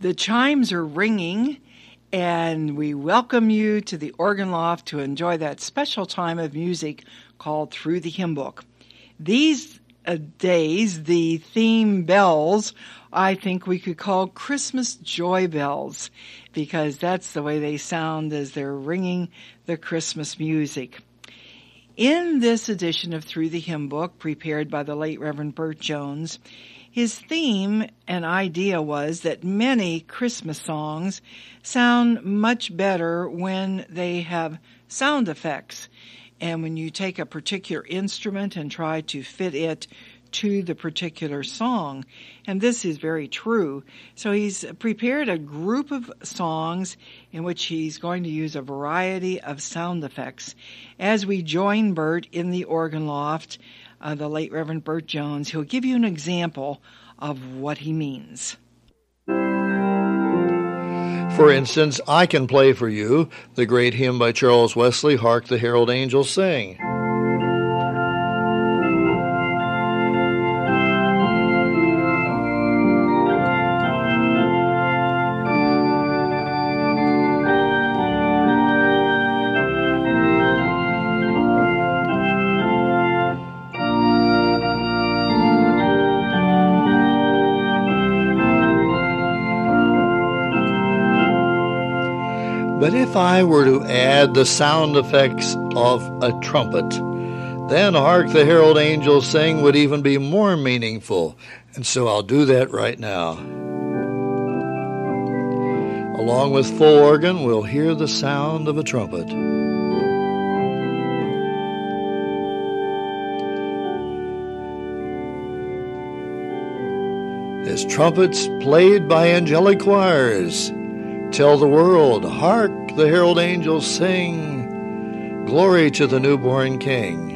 The chimes are ringing, and we welcome you to the Organ Loft to enjoy that special time of music called Through the Hymn Book. These days, the theme bells, I think we could call Christmas joy bells, because that's the way they sound as they're ringing the Christmas music. In this edition of Through the Hymn Book, prepared by the late Reverend Bert Jones, his theme and idea was that many Christmas songs sound much better when they have sound effects. And when you take a particular instrument and try to fit it to the particular song. And this is very true. So he's prepared a group of songs in which he's going to use a variety of sound effects. As we join Bert in the Organ Loft, the late Reverend Bert Jones, he'll give you an example of what he means. For instance, I Can Play For You, the great hymn by Charles Wesley, Hark the Herald Angels Sing. But if I were to add the sound effects of a trumpet, then Hark the Herald Angels Sing would even be more meaningful. And so I'll do that right now. Along with full organ, we'll hear the sound of a trumpet. As trumpets played by angelic choirs, tell the world, hark the herald angels sing, glory to the newborn king.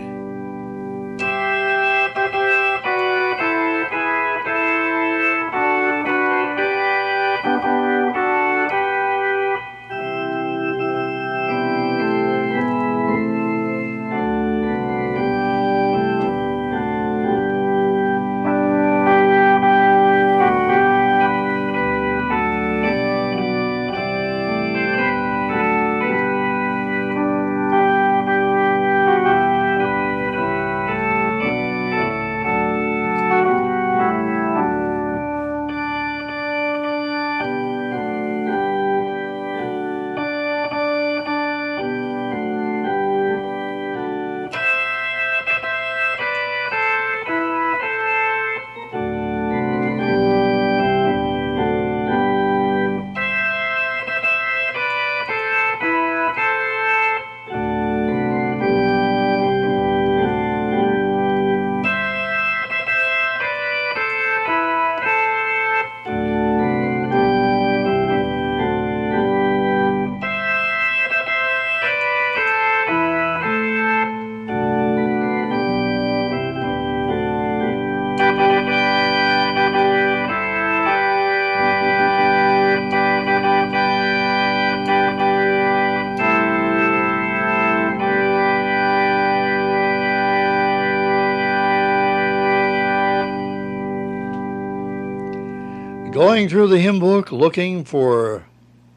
Going through the hymn book looking for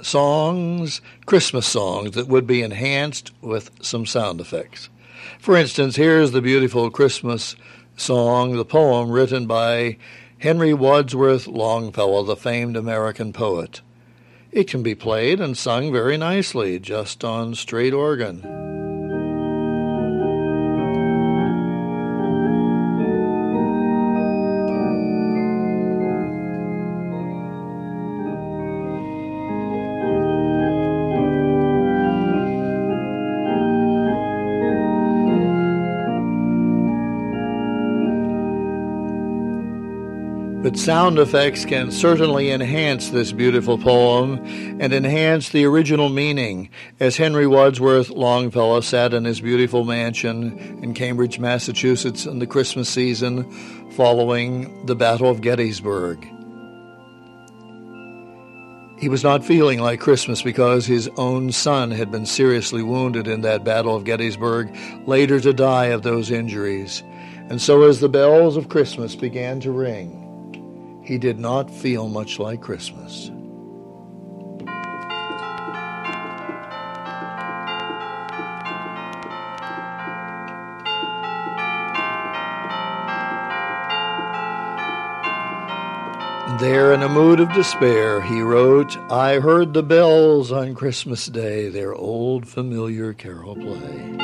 songs, Christmas songs, that would be enhanced with some sound effects. For instance, here's the beautiful Christmas song, the poem written by Henry Wadsworth Longfellow, the famed American poet. It can be played and sung very nicely, just on straight organ. But sound effects can certainly enhance this beautiful poem and enhance the original meaning, as Henry Wadsworth Longfellow sat in his beautiful mansion in Cambridge, Massachusetts in the Christmas season following the Battle of Gettysburg. He was not feeling like Christmas because his own son had been seriously wounded in that Battle of Gettysburg, later to die of those injuries. And so as the bells of Christmas began to ring, he did not feel much like Christmas. There in a mood of despair, he wrote, I heard the bells on Christmas Day, their old familiar carol play.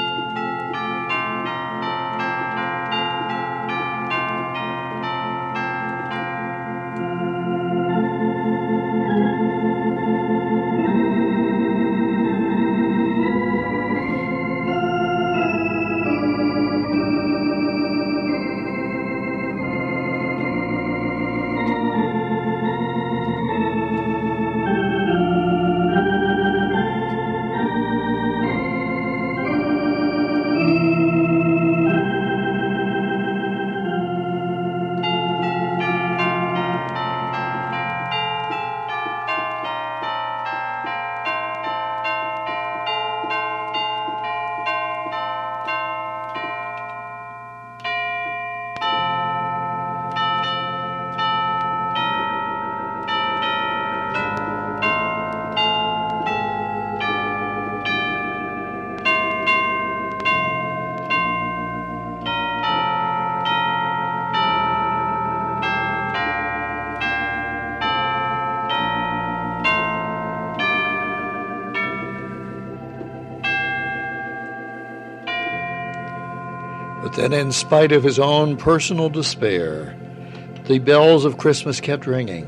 Then, in spite of his own personal despair, the bells of Christmas kept ringing.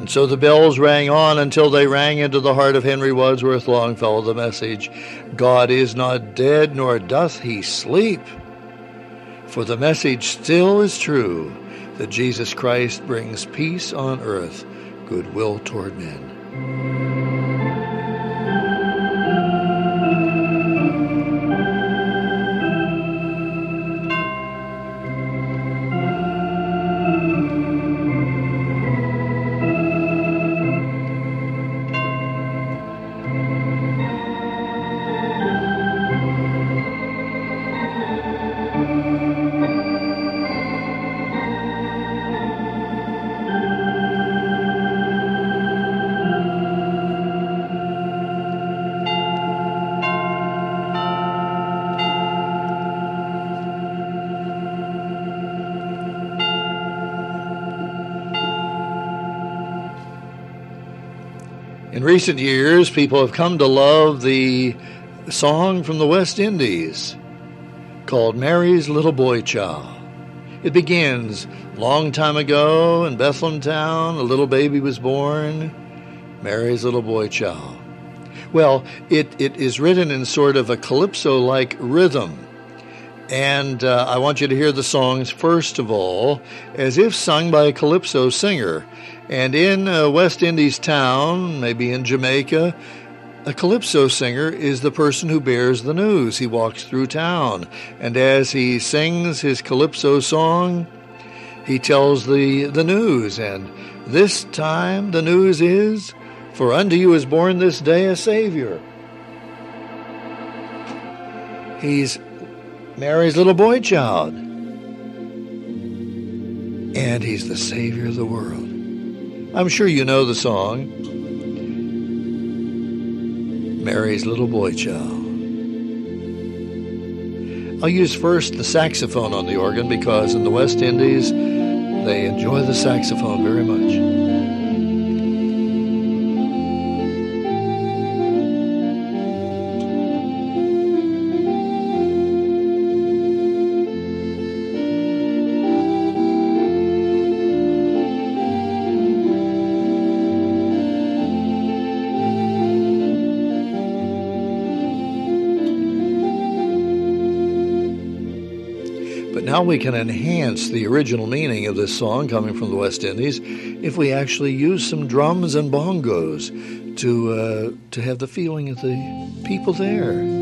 And so the bells rang on until they rang into the heart of Henry Wadsworth Longfellow the message, God is not dead, nor doth he sleep. For the message still is true, that Jesus Christ brings peace on earth, goodwill toward men. In recent years, people have come to love the song from the West Indies called Mary's Little Boy Child. It begins, long time ago in Bethlehem town, a little baby was born, Mary's little boy child. Well, it is written in sort of a calypso-like rhythm. And I want you to hear the songs, first of all, as if sung by a calypso singer. And in a West Indies town, maybe in Jamaica, a calypso singer is the person who bears the news. He walks through town, and as he sings his calypso song, he tells the news. And this time the news is, for unto you is born this day a Savior. He's Mary's little boy child, and he's the Savior of the world. I'm sure you know the song, Mary's Little Boy Child. I'll use first the saxophone on the organ, because in the West Indies they enjoy the saxophone very much. Now we can enhance the original meaning of this song coming from the West Indies if we actually use some drums and bongos to have the feeling of the people there.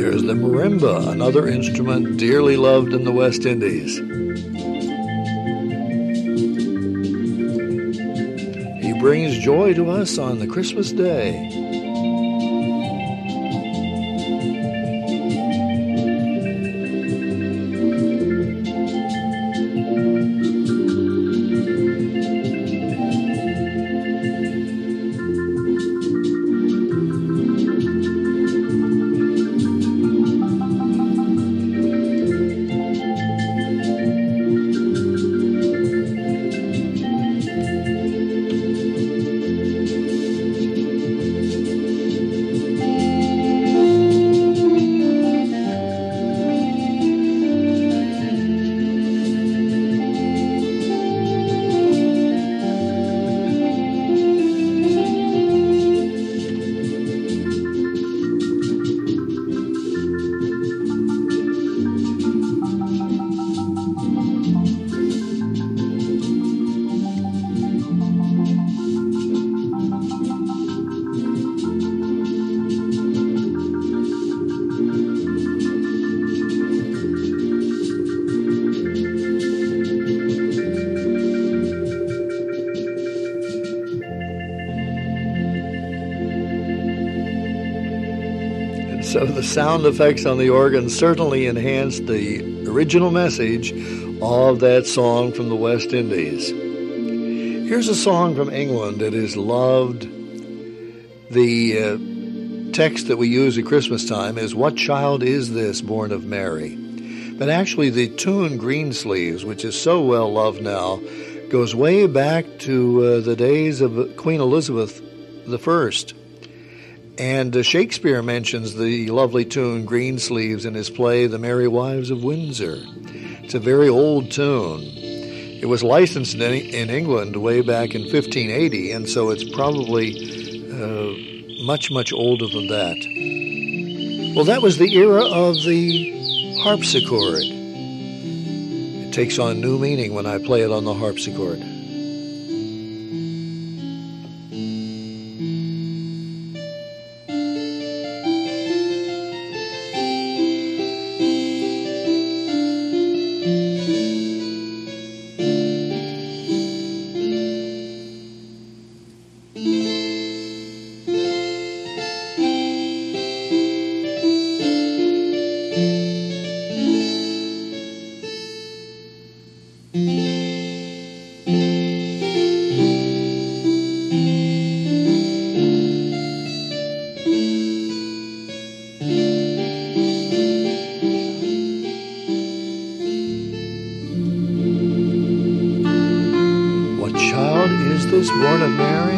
There's the marimba, another instrument dearly loved in the West Indies. He brings joy to us on the Christmas day. So the sound effects on the organ certainly enhanced the original message of that song from the West Indies. Here's a song from England that is loved. The text that we use at Christmas time is, "What child is this born of Mary?" But actually the tune Greensleeves, which is so well loved now, goes way back to the days of Queen Elizabeth the First. And Shakespeare mentions the lovely tune Greensleeves in his play The Merry Wives of Windsor. It's a very old tune. It was licensed in England way back in 1580, and so it's probably much, much older than that. Well, that was the era of the harpsichord. It takes on new meaning when I play it on the harpsichord. Born of Mary.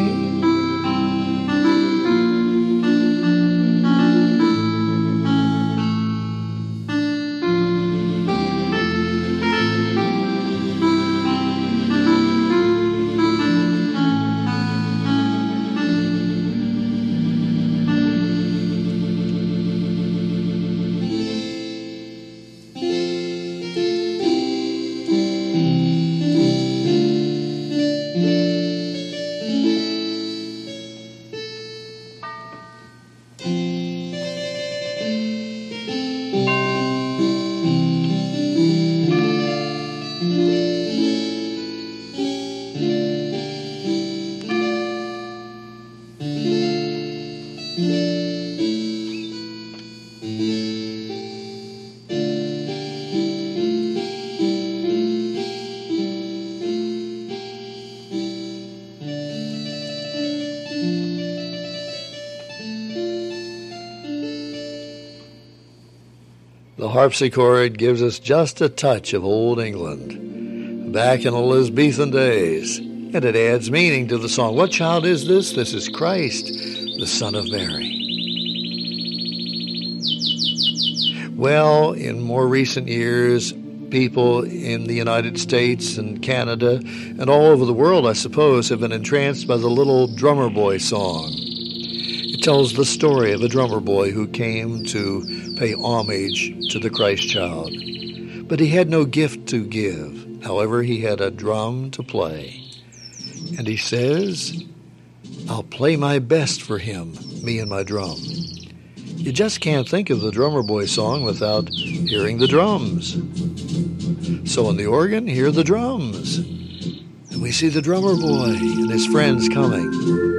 The harpsichord gives us just a touch of old England, back in Elizabethan days, and it adds meaning to the song. What child is this? This is Christ, the Son of Mary. Well, in more recent years, people in the United States and Canada and all over the world, I suppose, have been entranced by the little Drummer Boy song. It tells the story of a drummer boy who came to pay homage to the Christ child. But he had no gift to give. However, he had a drum to play. And he says, "I'll play my best for him, me and my drum." You just can't think of the Drummer Boy song without hearing the drums. So on the organ, hear the drums. And we see the Drummer Boy and his friends coming.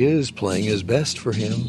Is playing his best for him.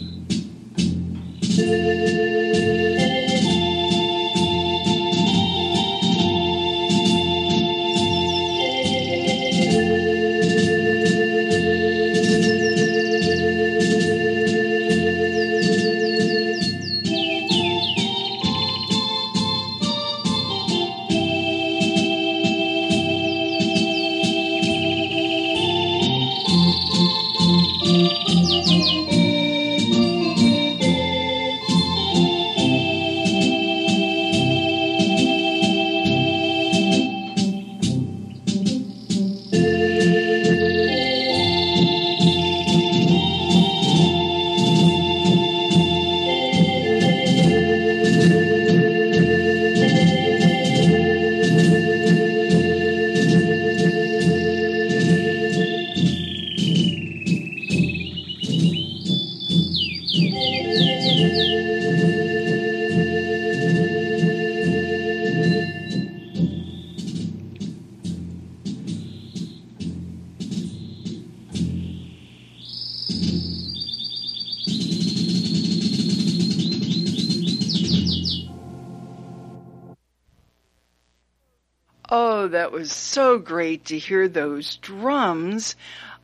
Oh, that was so great to hear those drums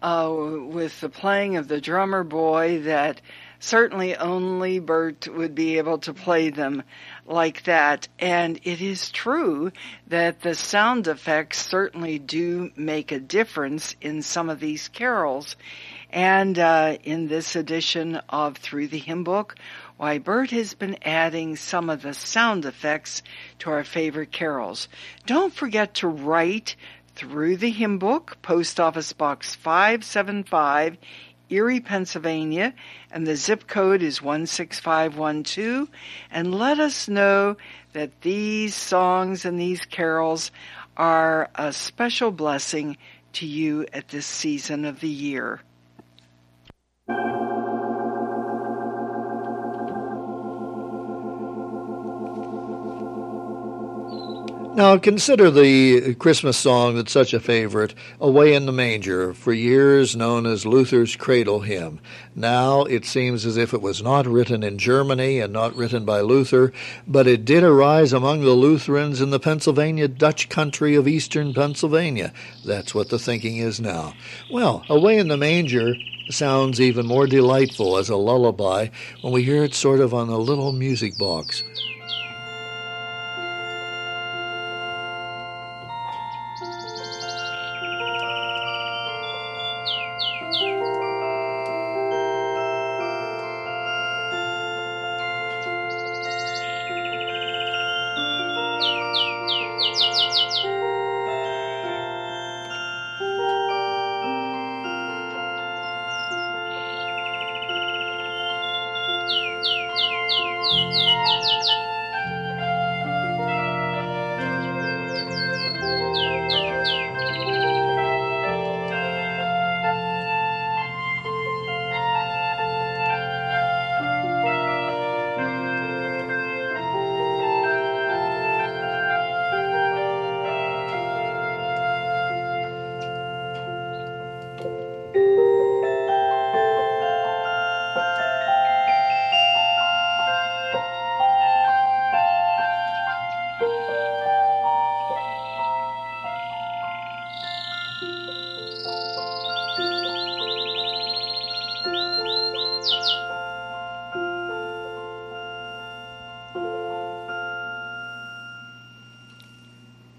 with the playing of the Drummer Boy, that certainly only Bert would be able to play them like that. And it is true that the sound effects certainly do make a difference in some of these carols. And in this edition of Through the Hymn Book, why, Bert has been adding some of the sound effects to our favorite carols. Don't forget to write Through the Hymn Book, Post Office Box 575, Erie, Pennsylvania, and the zip code is 16512, and let us know that these songs and these carols are a special blessing to you at this season of the year. Now consider the Christmas song that's such a favorite, Away in the Manger, for years known as Luther's Cradle Hymn. Now it seems as if it was not written in Germany and not written by Luther, but it did arise among the Lutherans in the Pennsylvania Dutch country of eastern Pennsylvania. That's what the thinking is now. Well, Away in the Manger sounds even more delightful as a lullaby when we hear it sort of on a little music box.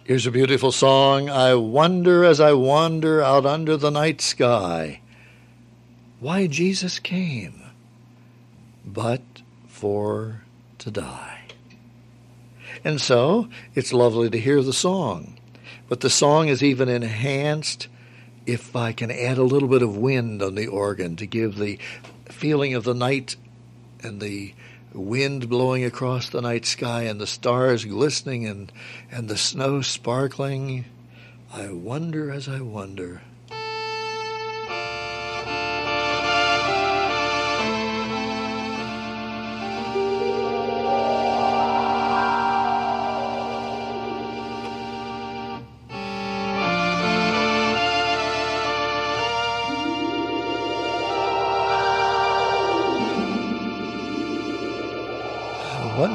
Here's a beautiful song, I wonder as I wander out under the night sky, why Jesus came, but for to die. And so, it's lovely to hear the song, but the song is even enhanced if I can add a little bit of wind on the organ to give the feeling of the night and the wind blowing across the night sky and the stars glistening and the snow sparkling. I wonder as I wander.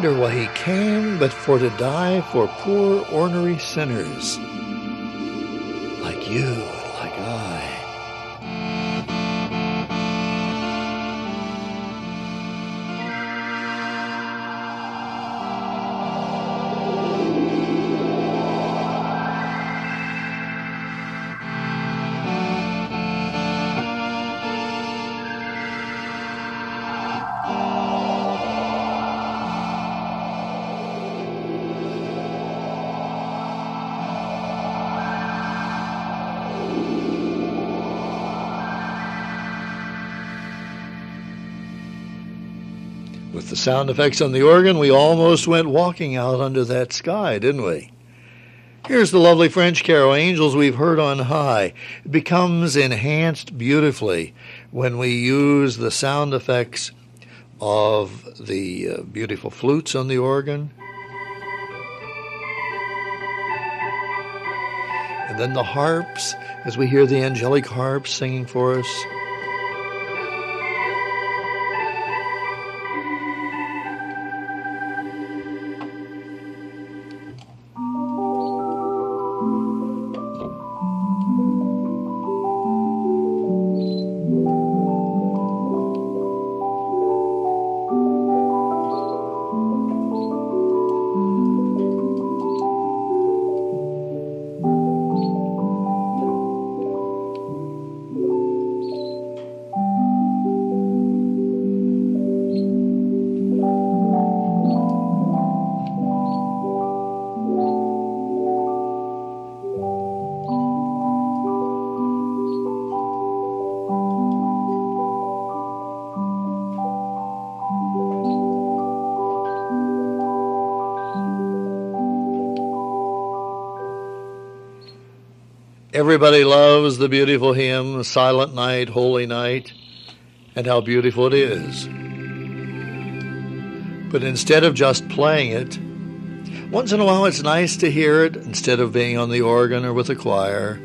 Wonder why he came, but for to die for poor, ornery sinners like you and like I. With the sound effects on the organ, we almost went walking out under that sky, didn't we? Here's the lovely French carol, Angels We've Heard on High. It becomes enhanced beautifully when we use the sound effects of the beautiful flutes on the organ. And then the harps, as we hear the angelic harps singing for us. Everybody loves the beautiful hymn, Silent Night, Holy Night, and how beautiful it is. But instead of just playing it, once in a while it's nice to hear it instead of being on the organ or with a choir,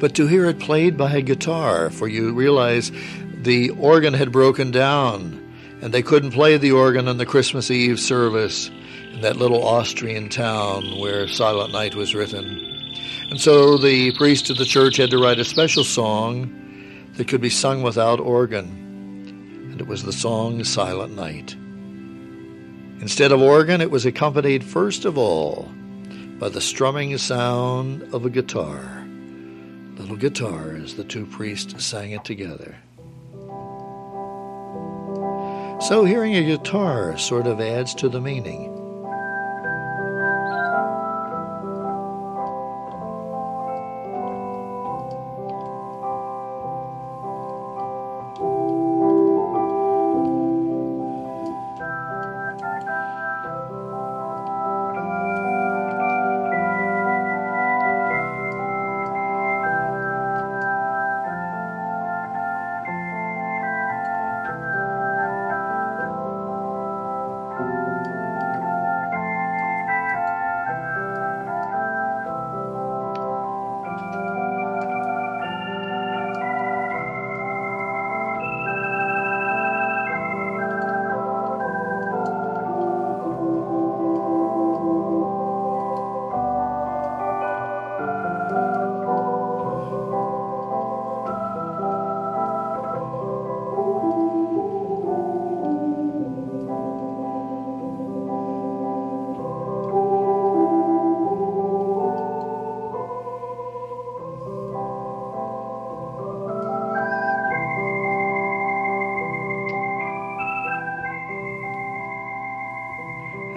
but to hear it played by a guitar, for you realize the organ had broken down and they couldn't play the organ on the Christmas Eve service in that little Austrian town where Silent Night was written. And so the priest of the church had to write a special song that could be sung without organ, and it was the song Silent Night. Instead of organ, it was accompanied first of all by the strumming sound of a guitar, little guitar, as the two priests sang it together. So hearing a guitar sort of adds to the meaning.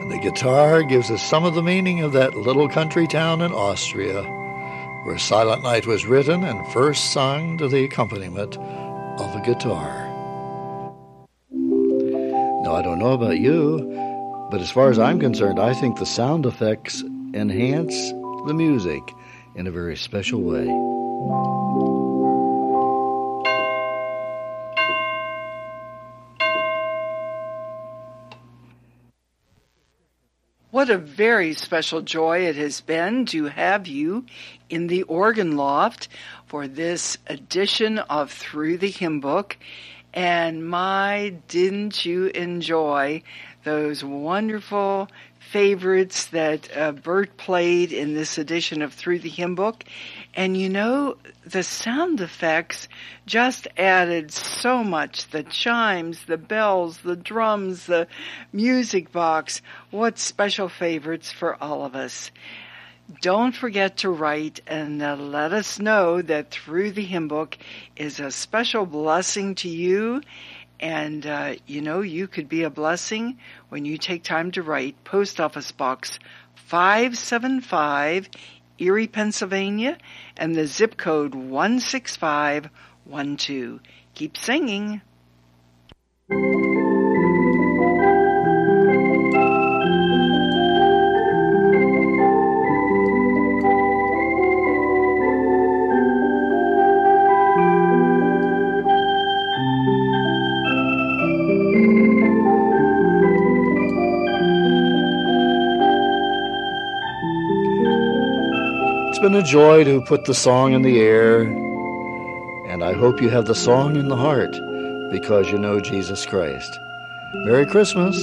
And the guitar gives us some of the meaning of that little country town in Austria, where Silent Night was written and first sung to the accompaniment of a guitar. Now, I don't know about you, but as far as I'm concerned, I think the sound effects enhance the music in a very special way. What a very special joy it has been to have you in the organ loft for this edition of Through the Hymn Book. And my, didn't you enjoy those wonderful favorites that Bert played in this edition of Through the Hymn Book. And you know, the sound effects just added so much. The chimes, the bells, the drums, the music box. What special favorites for all of us. Don't forget to write and let us know that Through the Hymn Book is a special blessing to you. And, you know, you could be a blessing when you take time to write. Post Office Box 575, Erie, Pennsylvania, and the zip code 16512. Keep singing. It's been a joy to put the song in the air, and I hope you have the song in the heart because you know Jesus Christ. Merry Christmas.